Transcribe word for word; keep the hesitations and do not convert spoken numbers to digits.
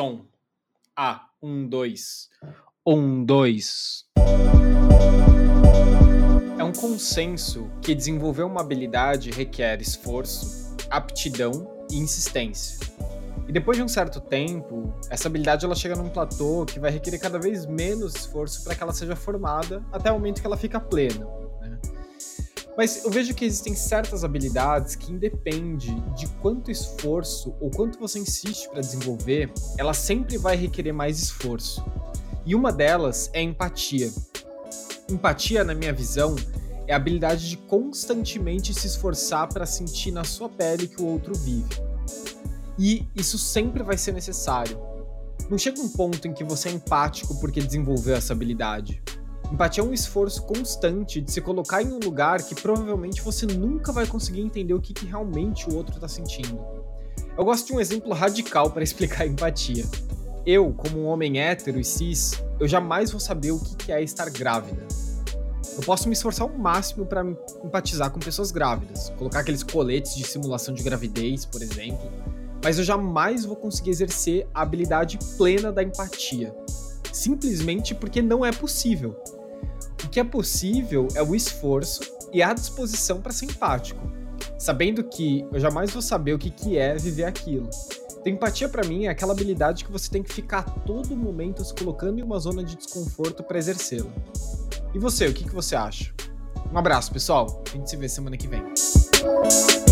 som. A, um, dois. Um, dois. É um consenso que desenvolver uma habilidade requer esforço, aptidão e insistência. E depois de um certo tempo, essa habilidade ela chega num platô que vai requerer cada vez menos esforço para que ela seja formada até o momento que ela fica plena, né? Mas eu vejo que existem certas habilidades que independe de quanto esforço ou quanto você insiste para desenvolver, ela sempre vai requerer mais esforço. E uma delas é empatia. Empatia, na minha visão, é a habilidade de constantemente se esforçar para sentir na sua pele que o outro vive. E isso sempre vai ser necessário. Não chega um ponto em que você é empático porque desenvolveu essa habilidade. Empatia é um esforço constante de se colocar em um lugar que provavelmente você nunca vai conseguir entender o que, que realmente o outro está sentindo. Eu gosto de um exemplo radical para explicar a empatia. Eu, como um homem hétero e cis, eu jamais vou saber o que é estar grávida. Eu posso me esforçar ao máximo para empatizar com pessoas grávidas, colocar aqueles coletes de simulação de gravidez, por exemplo, mas eu jamais vou conseguir exercer a habilidade plena da empatia, simplesmente porque não é possível. O que é possível é o esforço e a disposição para ser empático, sabendo que eu jamais vou saber o que é viver aquilo. Então, empatia pra mim é aquela habilidade que você tem que ficar a todo momento se colocando em uma zona de desconforto pra exercê-la. E você, o que, que você acha? Um abraço, pessoal. A gente se vê semana que vem.